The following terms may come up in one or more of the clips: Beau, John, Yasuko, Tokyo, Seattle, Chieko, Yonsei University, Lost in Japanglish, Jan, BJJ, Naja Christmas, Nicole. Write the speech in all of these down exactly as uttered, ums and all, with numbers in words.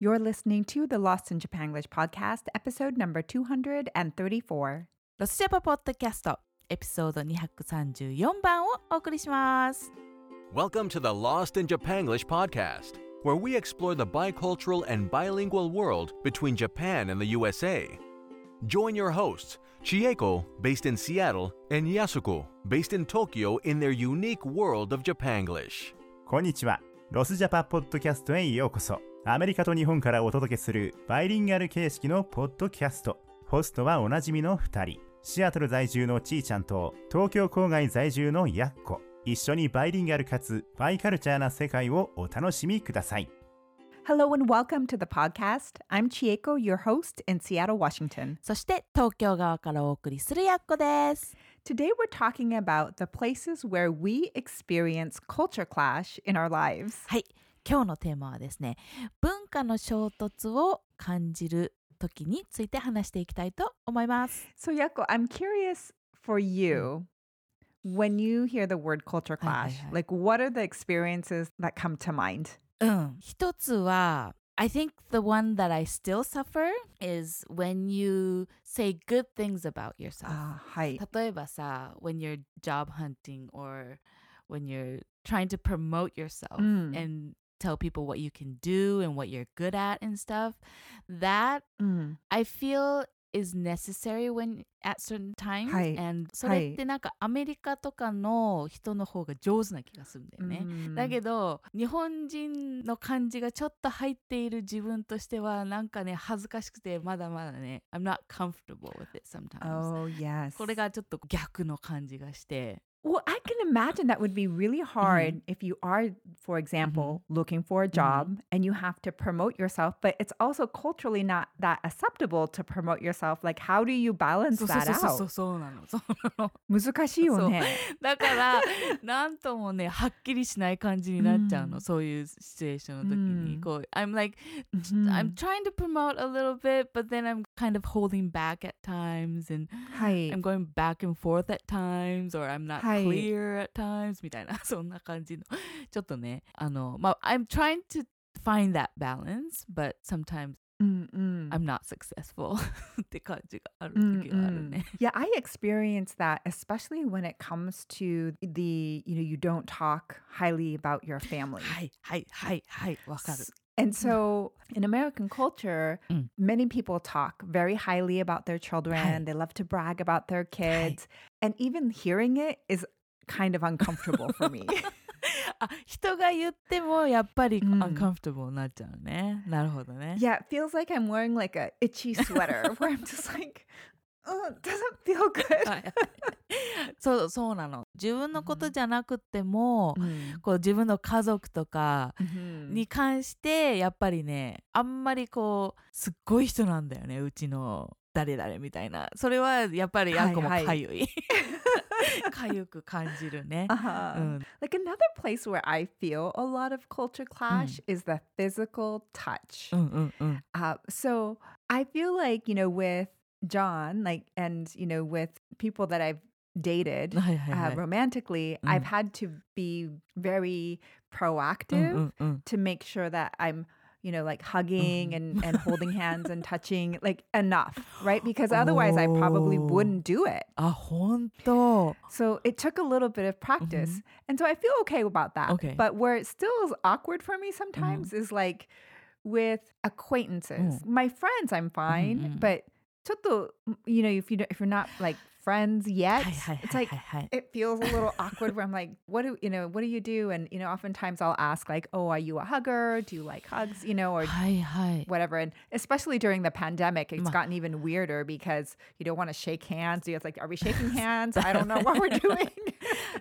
You're listening to the Lost in Japanglish podcast, episode number two hundred thirty-four. ロスジャパポッドキャスト、エピソードtwo hundred thirty-four番をお送りします。Welcome to the Lost in Japanglish podcast, where we explore the bicultural and bilingual world between Japan and the U S A. Join your hosts, Chieko, based in Seattle, and Yasuko, based in Tokyo, in their unique world of Japanglish. こんにちは。ロスジャパポッドキャストへようこそ。アメリカと日本からお届けするバイリンガル形式のポッドキャスト。ホストはおなじみのふたり。シアトル在住のちーちゃんと東京郊外在住のやっこ。一緒にバイリンガルかつバイカルチャーな世界をお楽しみください。Hello and welcome to the podcast. I'm Chieko, your host in Seattle, Washington. そして東京側からお送りするやっこです。Today we're talking about the places where we experience culture clash in our lives. はい。今日のテーマはですね、文化の衝突を感じる時について話していきたいと思います。So, Yako, I'm curious for you, when you hear the word culture clash, はいはいはい。like what are the experiences that come to mind? うん。一つは、I think the one that I still suffer is when you say good things about yourself. あ、はい。例えばさ、when you're job hunting or when you're trying to promote yourself、うん、and tell people what you can do and what you're good at and stuff. That、mm. I feel is necessary when at certain times.、はい、and それってなんかアメリカとかの人の方が上手な気がするんだよね。Mm. だけど日本人の感じがちょっと入っている自分としてはなんかね恥ずかしくてまだまだね I'm not comfortable with it sometimes. Oh, yes. これがちょっと逆の感じがして。Well, I can imagine that would be really hard、mm-hmm. if you are, for example, mm-hmm. looking for a job、mm-hmm. and you have to promote yourself, but it's also culturally not that acceptable to promote yourself. Like, how do you balance that out? そうそうそうなの。そうなの。難しいよね。だから、なんともね、はっきりしない感じになっちゃうの。そういうシチュエーションの時に、こう、I'm like, I'm trying to promote a little bit, but then I'm kind of holding back at times, and I'm going back and forth at times, or I'm not clear at times みたいなそんな感じのちょっとねあのまあ I'm trying to find that balance but sometimes、うんうん、I'm not successful って感じがある時があるね、うんうん、Yeah, I experience that especially when it comes to the you know you don't talk highly about your family はいはいはいはいわかるAnd so in American culture, mm. many people talk very highly about their children. Hi. They love to brag about their kids. Hi. And even hearing it is kind of uncomfortable for me. あ、人が言ってもやっぱり uncomfortable になっちゃうね。なるほどね。Yeah, it feels like I'm wearing like a itchy sweater where I'm just like, oh, it doesn't feel good. そう、そうなの。自分のことじゃなくても、うん、こう自分の家族とかに関してやっぱりね、あんまりこうすっごい人なんだよね。うちの誰々みたいな。それはやっぱりやっこもかゆい。かゆく感じるね。Uh-huh. うん。Like another place where I feel a lot of culture clash、うん、is the physical touch. うんうんうん。Uh, so I feel like, you know, with John, like, and, you know, with people that I've dated uh, romantically, mm. I've had to be very proactive mm, mm, mm. to make sure that I'm, you know, like hugging mm. and, and holding hands and touching, like, enough, right? Because otherwise oh. I probably wouldn't do it. Ah, 本当. So it took a little bit of practice. Mm-hmm. And so I feel okay about that. Okay. But where it still is awkward for me sometimes mm. is like with acquaintances. Mm. My friends, I'm fine, mm-hmm. but ちょっと, you know, if, you don't, if you're not like friends yet, it's like, it feels a little awkward where I'm like, what do, you know, what do you do? And, you know, oftentimes I'll ask like, oh, are you a hugger? Do you like hugs? You know, or whatever. And especially during the pandemic, it's gotten even weirder because you don't want to shake hands. It's like, are we shaking hands? I don't know what we're doing.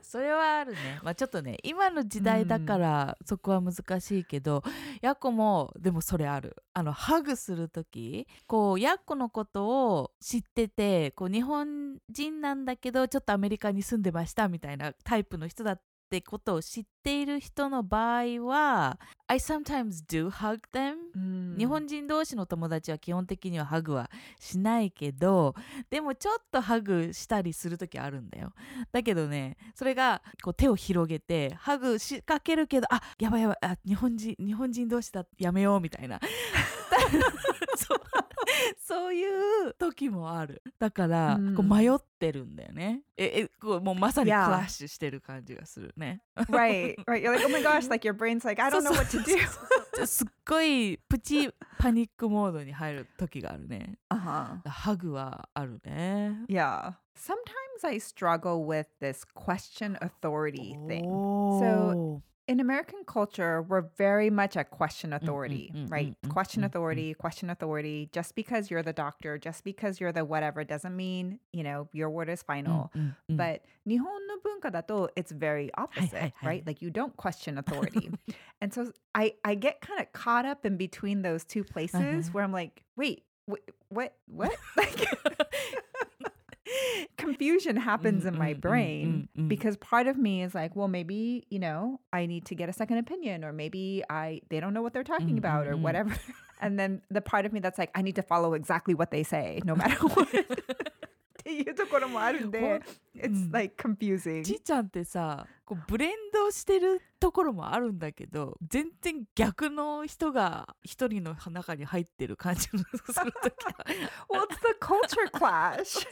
それはあるね。まあちょっとね、今の時代だからそこは難しいけど、やっこも、でもそれある。あの、ハグするとき、こう、やっこのことを知ってて、こう、日本人なんだけど、ちょっとアメリカに住んでましたみたいなタイプの人だってことを知っている人の場合は、I sometimes do hug them うん、日本人同士の友達は基本的にはハグはしないけど、でもちょっとハグしたりする時あるんだよ。だけどね、それがこう手を広げてハグしかけるけど、あ、やばいやばい、あ、日本人日本人同士だ、やめようみたいなそう、そういう時もある。だから、うん、こう迷ってるんだよね。え、え、こうもうまさにクラッシュしてる感じがするね。Right, right. You're like, oh my gosh, like your brain's like, I don't know what to do. すっごいプチパニックモードに入る時があるね。Uh-huh. ハグはあるね。Yeah.Sometimes I struggle with this question authority thing. So in American culture, we're very much at question authority, mm-hmm, right? Mm-hmm, question mm-hmm, authority, mm-hmm. question authority. Just because you're the doctor, just because you're the whatever doesn't mean, you know, your word is final. Mm-hmm, but Nihon no bunka dato, it's very opposite, right? Like you don't question authority. And so I, I get kind of caught up in between those two places uh-huh. where I'm like, wait, wh- what, what? Like... Confusion happens mm, in my mm, brain mm, mm, mm. because part of me is like, well, maybe, you know, I need to get a second opinion, or maybe I they don't know what they're talking mm, about or mm, whatever. And then the part of me that's like, I need to follow exactly what they say, no matter what. っていうところもあるんで、it's like confusing. ちーちゃんってさ、こうブレンドしてるところもあるんだけど、全然逆の人が一人の中に入ってる感じのするときは。Well, it's the culture clash.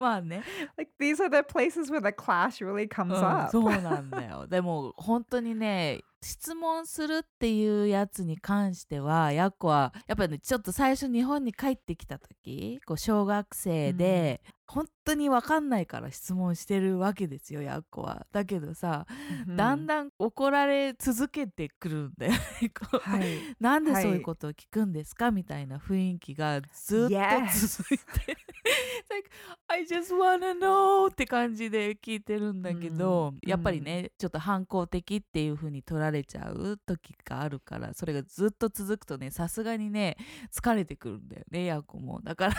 まあね。Like these are the places where the clash really comes、うん、up. そうなんだよ。でも本当にね。質問するっていうやつに関しては、ヤッコはやっぱり、ね、ちょっと最初日本に帰ってきた時、こう小学生で、うん、本当に分かんないから質問してるわけですよ、ヤッコは。だけどさ、うん、だんだん怒られ続けてくるんだよね。はい、なんでそういうことを聞くんですか、はい、みたいな雰囲気がずっと続いて。like, I just wanna know って感じで聞いてるんだけど、うん、やっぱりね、ちょっと反抗的っていう風に取られちゃう時があるから、それがずっと続くとね、さすがにね、疲れてくるんだよね、ヤッコも。だから、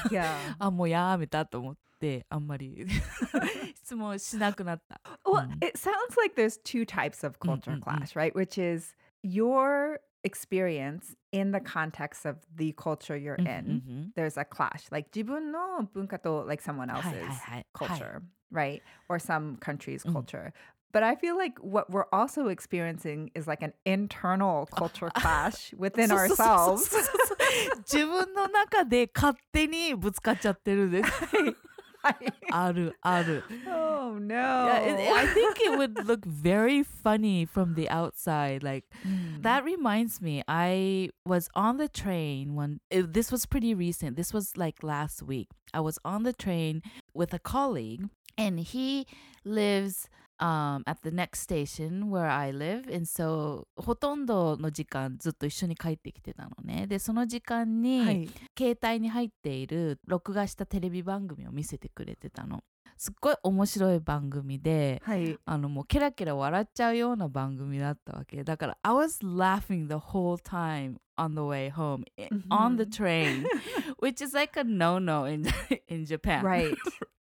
あ、もうやめたと思って。Well, it sounds like there's two types of culture clash, right? Which is your experience in the context of the culture you're in. There's a clash, like 自分の文化と like someone else's culture, right? Or some country's culture.But I feel like what we're also experiencing is like an internal culture clash within ourselves. 自分の中で勝手にぶつかっちゃってるんです。あるある。Oh no. Yeah, I think it would look very funny from the outside. Like mm. that reminds me, I was on the train when this was pretty recent. This was like last week. I was on the train with a colleague and he lives...Um, at the next station where I live. And so ほとんどの時間ずっと一緒に帰ってきてたのね。で、その時間に、はい、携帯に入っている録画したテレビ番組を見せてくれてたの。すっごい面白い番組で、はい、あのもうケラケラ笑っちゃうような番組だったわけ。だから I was laughing the whole time on the way home on the train, which is like a no-no in in Japan. Right.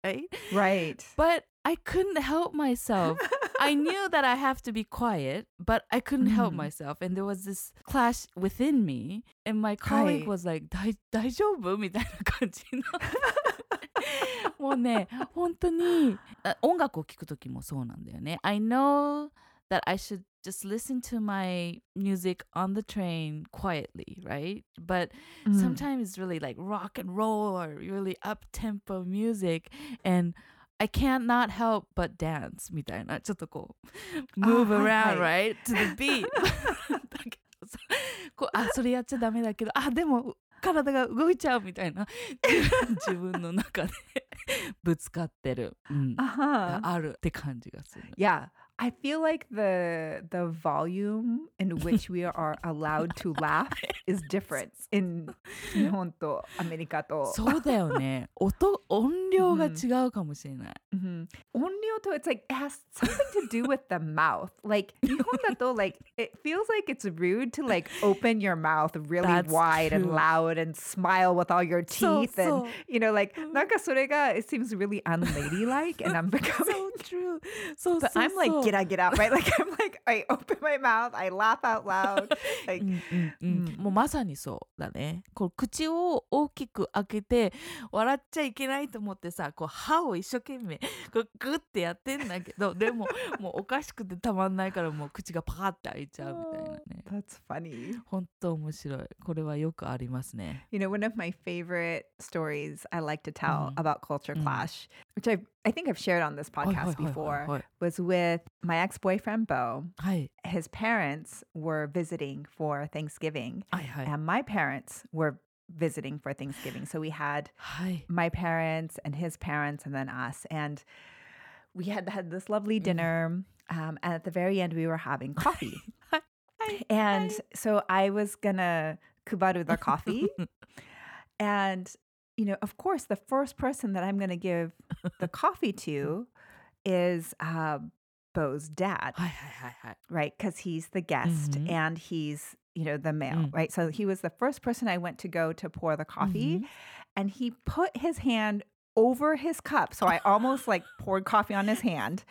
Right. Right. But I couldn't help myself. I knew that I have to be quiet, but I couldn't help myself. And there was this clash within me. And my colleague was like, 大丈夫? みたいな感じの。もうね、本当に、音楽を聴くときもそうなんだよね。I know that I should just listen to my music on the train quietly, right? But sometimes it's really like rock and roll or really up-tempo music. And...I can't not help but dance みたいな、ちょっとこう move around, right? To the beat. こう、あ、それやっちゃダメだけど、あ、でも体が動いちゃうみたいな自分の中でぶつかってる、うん、あるって感じがする。Yeah, I feel like the the volume in which we are allowed to laugh is different in 日本とアメリカと。そうだよね。音音量が違うかもしれない。Mm-hmm. 音量と it's like it has something to do with the mouth. Like 日本だと like it feels like it's rude to like open your mouth really That's wide true. And loud and smile with all your teeth そうそう and you know like なんかそれが it seems really unladylike and I'm becoming so true. So, but so, I'm like gira gira, right? Like I'm like, I open my mouth, I laugh out loud. Like, うんうん、うん、もうまさにそうだね。こう口を大きく開けて笑っちゃいけないと思ってさ、こう歯を一生懸命こうグッてやってんだけど、でももうおかしくてたまんないからもう口がパカッて開いちゃうみたいなね。That's funny. 本当面白い。これはよくありますね。You know, one of my favorite stories I like to tell、うん、about culture clash、うん、which I I think I've shared on this podcast before, was with my ex-boyfriend, Beau. His parents were visiting for Thanksgiving, and my parents were visiting for Thanksgiving. So we had my parents and his parents and then us. And we had had this lovely dinner, um, and at the very end, we were having coffee. And so I was going to kubaru the coffee, and... You know, of course, the first person that I'm going to give the coffee to is uh, Beau's dad, right? Because he's the guest mm-hmm. and he's, you know, the male, mm. right? So he was the first person I went to go to pour the coffee mm-hmm. and he put his hand over his cup. So I almost like poured coffee on his hand.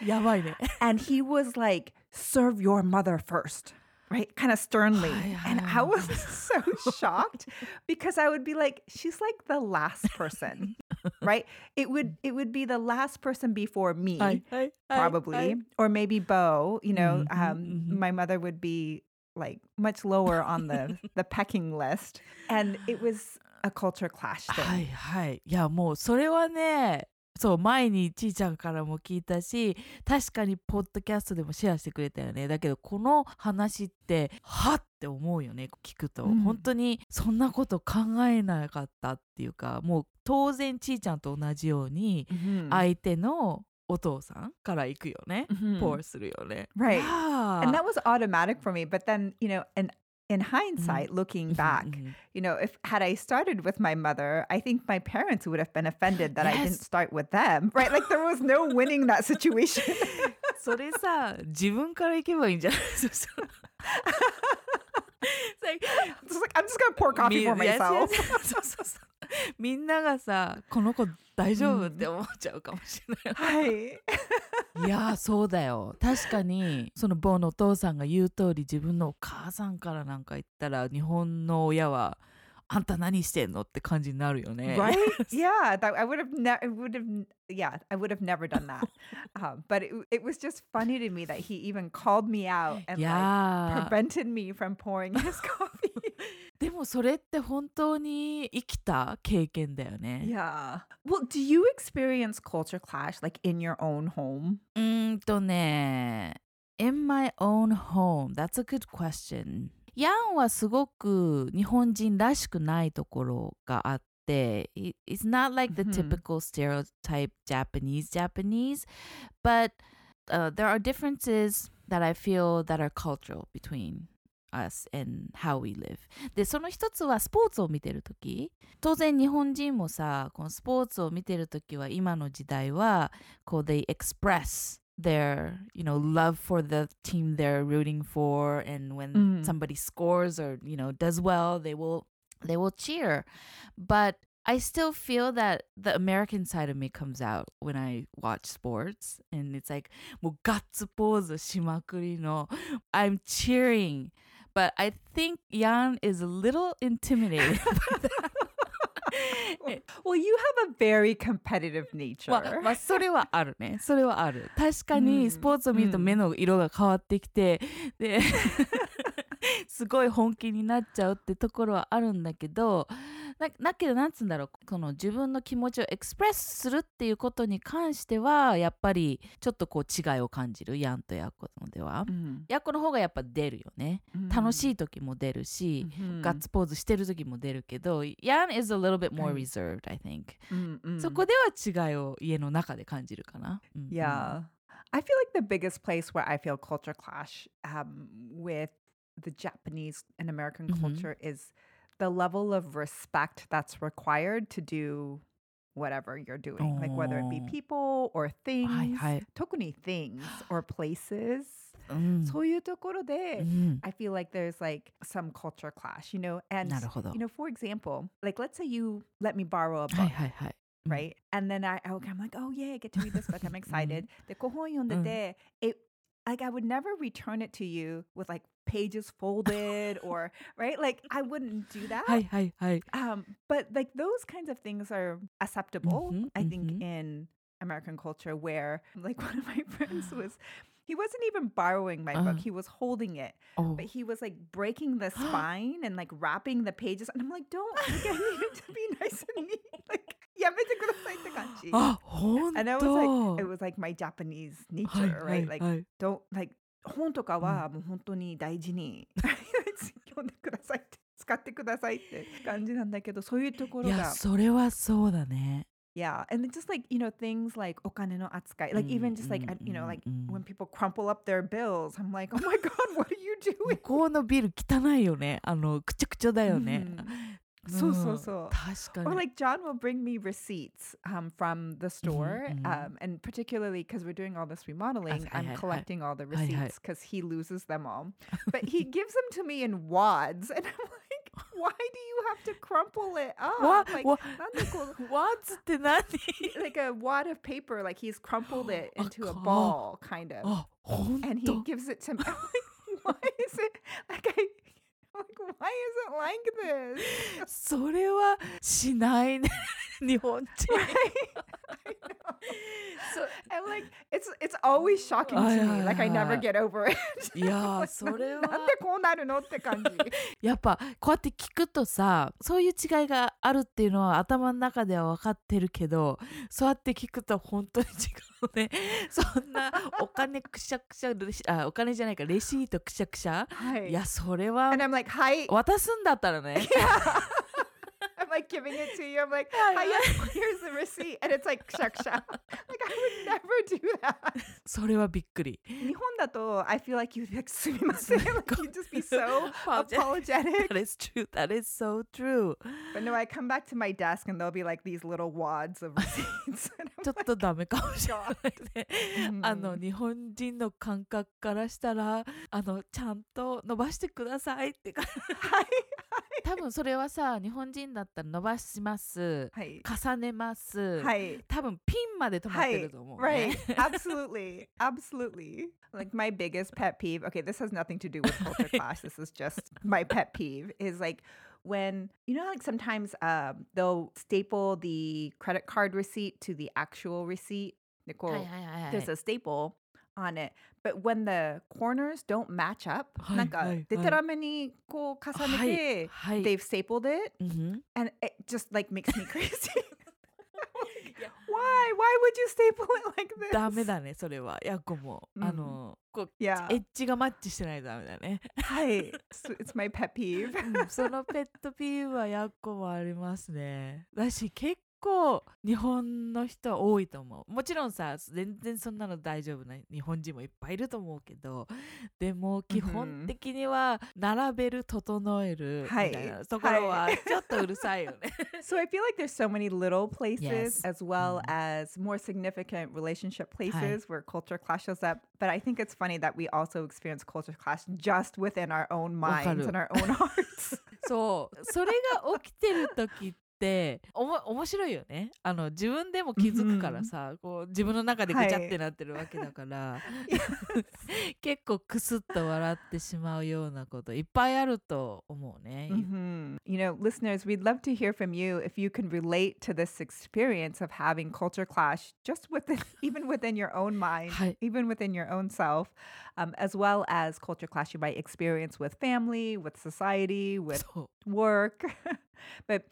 And he was like, serve your mother first. Right, kind of sternly. And I was so shocked because I would be like, she's like the last person, right? It would it would be the last person before me, I, I, probably, I, I. or maybe Beau. You know, mm-hmm, um, mm-hmm. my mother would be like much lower on the, the pecking list. And it was a culture clash thing. はいはい。いやもうそれはね。そう前にちいちゃんからも聞いたし確かにポッドキャストでもシェアしてくれたよねだけどこの話ってはって思うよね聞くと、うん、本当にそんなこと考えなかったっていうかもう当然ちいちゃんと同じように相手のお父さんから行くよね、うん、ポーするよね Right、はあ、And that was automatic for me but then you know and in hindsight, mm-hmm. looking back, mm-hmm. you know, if had I started with my mother, I think my parents would have been offended that yes. I didn't start with them, right? Like there was no winning that situation. それさ、自分から行けばいいんじゃないですか。It's like, just like, I'm just going to pour coffee for myself. Yes, yes. みんながさ、この子大丈夫って思っちゃうかもしれない。はい。いやそうだよ確かにそのボーのお父さんが言う通り自分のお母さんからなんか言ったら日本の親はあんた何してんのって感じになるよね Right? Yeah, that, I would have ne- I would have, yeah, I would have never done that. um, but it, it was just funny to me that he even called me out and yeah. like, prevented me from pouring his coffee. でもそれって本当に生きた経験だよね。Yeah. Well, do you experience culture clash like in your own home? うーんとね、in my own home, that's a good question.ヤンはすごく日本人らしくないところがあって、It's not like the typical stereotype Japanese Japanese, but、uh, there are differences that I feel that are cultural between us and how we live. で、その一つはスポーツを見てるとき、当然日本人もさ、このスポーツを見てるときは今の時代はこう they express.their, you know, love for the team they're rooting for. And when mm. somebody scores or, you know, does well, they will, they will cheer. But I still feel that the American side of me comes out when I watch sports. And it's like, もうガッツポーズしまくりの I'm cheering. But I think Jan is a little intimidated by that. Well, you have a very competitive nature. まあ、まあ、それはあるね。それはある。確かにスポーツを見ると目の色が変わってきて、で、すごい本気になっちゃうってところはあるんだけど、だ, だけどなんつうんだろう、この自分の気持ちをエクスプレスするっていうことに関してはやっぱりちょっとこう違いを感じるヤンとヤコのでは、うん、ヤコの方がやっぱ出るよね、うん、楽しい時も出るし、うん、ガッツポーズしてる時も出るけどヤン is a little bit more reserved I think、うんうん、そこでは違いを家の中で感じるかな、うん、Yeah I feel like the biggest place where I feel culture clash、um, with the Japanese and American culture、うん、is the level of respect that's required to do whatever you're doing, like whether it be people or things, はいはい。特に things or places. うん。そういうところで、うん。I feel like there's like some culture clash, you know, and, なるほど。you know, for example, like let's say you let me borrow a book. はいはいはい。Right? And then I, I'm like, oh yeah, I get to read this book. I'm excited. で、こう本読んでて、え、Like, I would never return it to you with, like, pages folded or, right? Like, I wouldn't do that. Hi, hi, hi. Um, but, like, those kinds of things are acceptable, mm-hmm, I think, mm-hmm. in American culture where, like, one of my friends was... He wasn't even borrowing my uh, book. He was holding it. Oh. But he was like breaking the spine and like wrapping the pages. And I'm like, don't. Like, I need it to be nice and neat. Like, and I was like, it was like my Japanese nature, right? Like, don't, like, 本とかはもう本当に大事に使ってくださいって感じなんだけど、そういうところが。いや、それはそうだね。 Yeah. And just like, you know, things like okane no atsukai, like even just like, you know, like when people crumple up their bills, I'm like, oh my God, what are you doing? このビル汚いよね。あの、くちゃくちゃだよね。 So, so, so. Or like John will bring me receipts um, from the store. Mm-hmm. Um, and particularly because we're doing all this remodeling, I'm collecting all the receipts because he loses them all. But he gives them to me in wads. And I'm like, why do you have to crumple it up? Like, wads? Like a wad of paper. Like he's crumpled it into a ball, kind of. And he gives it to me. I'm like, why is it? Like I... Like, why is it like this? それはしないね。日本人。 I know. So, and like, it's, it's always shocking to me. Like, I never get over it. いや、それは。なんでこうなるのって感じ。やっぱ、こうやって聞くとさ、そういう違いがあるっていうのは頭の中では分かってるけど、そうやって聞くと本当に違うね。そんなお金くしゃくしゃ、レシートくしゃくしゃ。いや、それは。 And I'm like, hi. 渡すんだったらね。 I'm like giving it to you. I'm like, hi, here's the receipt. And it's like, shaksha. Like, I would never do that. それはびっくり。 日本だと I feel like you'd be like, すみません。 Like, you'd just be so apologetic. That is true. That is so true. But no, I come back to my desk and there'll be like these little wads of receipts. ちょっとダメかもしれない。あの、日本人の感覚からしたら、あの、ちゃんと伸ばしてくださいって。はい。多分それはさ、日本人だったら伸ばします。はい。重ねます。はい。多分ピンまで止まってると思う。 Right. Absolutely. Absolutely. Like my biggest pet peeve, okay, this has nothing to do with culture clash. This is just my pet peeve is like, when, you know, like sometimes uh, they'll staple the credit card receipt to the actual receipt. Nicole, there's a staple on it. But when the corners don't match up, they've stapled it. Mm-hmm. And it just like makes me crazy. Why? Why would you staple it like this? ダメだね、それは。やっこも。あの、 Yeah. So it's my pet peeve. そのペットピーブはやっこもありますね。だし、結構 結構日本の人は多いと思う。もちろんさ、全然そんなの大丈夫な日本人もいっぱいいると思うけど、でも基本的には並べる、整えるみたいなところはちょっとうるさいよね。 So I feel like there's so many little places yes. as well mm. as more significant relationship places はい. Where culture clashes up. But I think it's funny that we also experience culture clash just within our own minds and our own hearts. そう。それが起きてる時って 面白いよね。あの、自分でも気づくからさ、こう自分の中でぐちゃってなってるわけだから、結構クスッと笑ってしまうようなこといっぱいあると思うね。 You know, listeners, we'd love to hear from you if you can relate to this experience of having culture clash just within, even within your own mind, even within your own self, um, as well as culture clash you might experience with family, with society, with work. But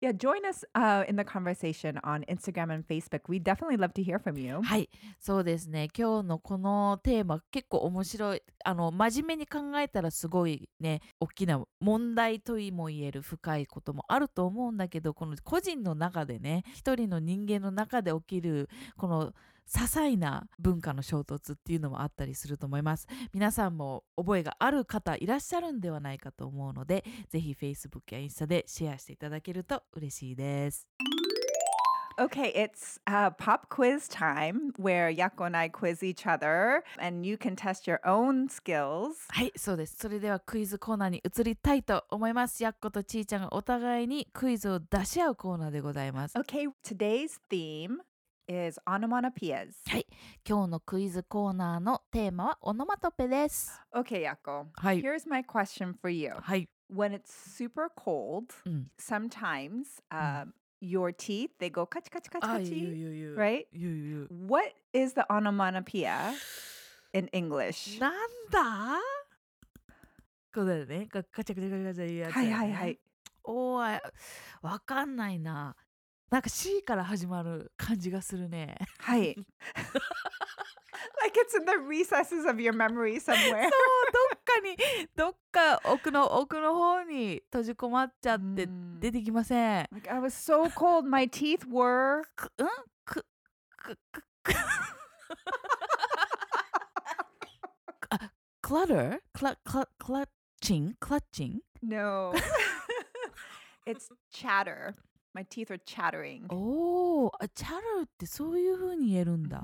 yeah, join us uh, in the conversation on Instagram and Facebook. We definitely love to hear from you. はい、そうですね。今日のこのテーマ結構面白い。あの、真面目に考えたらすごいね、大きな問題とも言える深いこともあると思うんだけど、この個人の中でね、一人の人間の中で起きるこの 些細な文化の衝突っていうのもあったりすると思います。皆さんも覚えがある方いらっしゃるんではないかと思うので、ぜひ Facebook や Insta でシェアしていただけると嬉しいです。 Okay, it's uh, pop quiz time where Yako and I quiz each other and you can test your own skills. はい、そうです。それではクイズコーナーに移りたいと思います。Yakoとちいちゃんがお互いにクイズを出し合うコーナーでございます。Okay, today's theme is onomatopoeias. はい、今日のクイズコーナーのテーマはオノマトペです。Okay, Yako. はい。Here's my question for you. はい。When it's super cold, うん。sometimes, um, うん。your teeth, they go kachi kachi kachi kachi. あ、言う言う言う。Right? 言う言う。What is the onomatopoeia in English? なんだ？こうだよね。カチャカチャカチャカチャいうやつ。はいはいはい。おー、わかんないな。なんか C から始まる感じがするね。はい。Like it's in the recesses of your memory somewhere. そう、どっかに、どっか奥の奥の方に閉じこまっちゃって出てきません。Like I was so cold, my teeth were. うん？くくくく。Clutter? Cl- cl- clutching? Clutching? No. It's chatter. My teeth are chattering. Oh, a chatter ってそういう風に言えるんだ。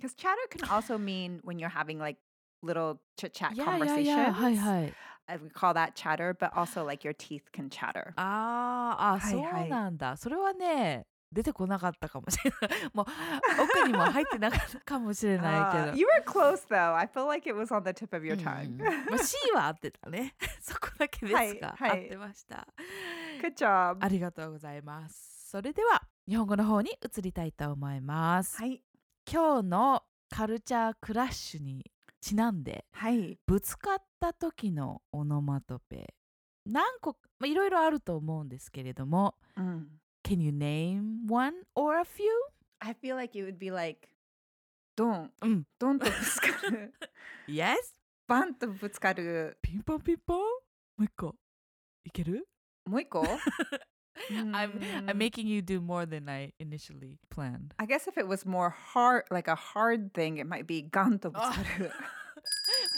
Because chatter can also mean when you're having like little chit-chat yeah, conversations. Yeah, yeah, はいはい。We call that chatter, but also like your teeth can chatter. あー、あ、そうなんだ。それはね、出てこなかったかもしれない。もう奥にも入ってなかったかもしれないけど。You were close though. I feel like it was on the tip of your tongue. まあ C は合ってたね。そこだけですが、はいはい、合ってました。Good job. ありがとうございます。それでは日本語の方に移りたいと思います。はい。今日のカルチャークラッシュにちなんで、はい、ぶつかった時のオノマトペ、何個、まあ、いろいろあると思うんですけれども、うんCan you name one or a few? I feel like it would be like, Don. Don to butsukaru. Yes. Ban to butsukaru. Ping pong ping pong. Moikko. Ikeru? Moikko? I'm I'm making you do more than I initially planned. I guess if it was more hard, like a hard thing, it might be gan to butsukaru.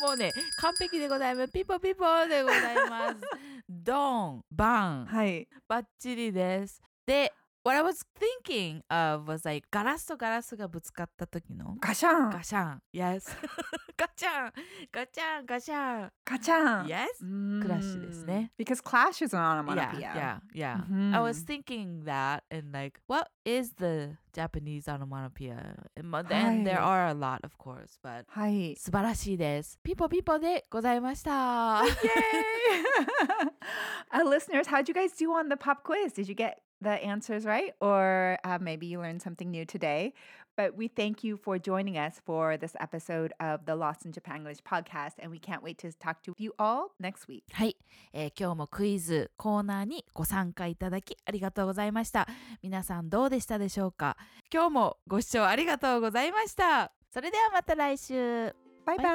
もうね、完璧でございます。ピポピポでございます。ドン、バン。はい。バッチリです。で、what I was thinking of was like ガラスとガラスがぶつかった時のガシャンガシャン Yes ガチャンガチャンガシャンガチャン Yes クラッシュですね Because clash is an onomatopoeia Yeah, yeah, yeah、mm-hmm. I was thinking that and like what is the Japanese onomatopoeia and then there are a lot of course but 素晴らしいですピポピポでございましたイエーイ Our listeners, how'd you guys do on the pop quiz? Did you get the answers right or uh, maybe you learned something new today but we thank you for joining us for this episode of the Lost in Japanglish podcast and we can't wait to talk to you all next week はい、えー、今日もクイズコーナーにご参加いただきありがとうございました皆さんどうでしたでしょうか今日もご視聴ありがとうございましたそれではまた来週バイバイ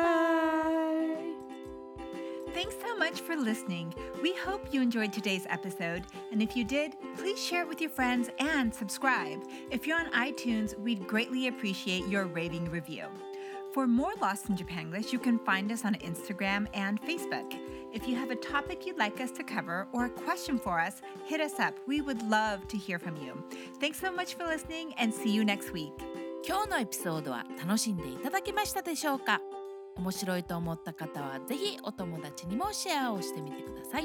Thanks so much for listening. We hope you enjoyed today's episode. And if you did, please share it with your friends and subscribe. If you're on iTunes, we'd greatly appreciate your rating review. For more Lost in Japanglish, you can find us on Instagram and Facebook. If you have a topic you'd like us to cover or a question for us, hit us up. We would love to hear from you. Thanks so much for listening and see you next week. 今日のエピソードは楽しんでいただけましたでしょうか?面白いと思った方はぜひお友達にもシェアをしてみてください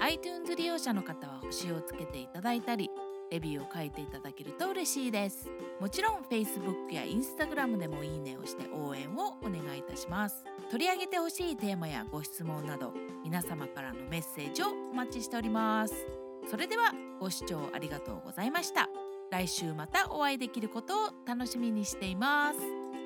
iTunes 利用者の方は星をつけていただいたりレビューを書いていただけると嬉しいですもちろん Facebook や Instagram でもいいねをして応援をお願いいたします取り上げてほしいテーマやご質問など皆様からのメッセージをお待ちしておりますそれではご視聴ありがとうございました来週またお会いできることを楽しみにしています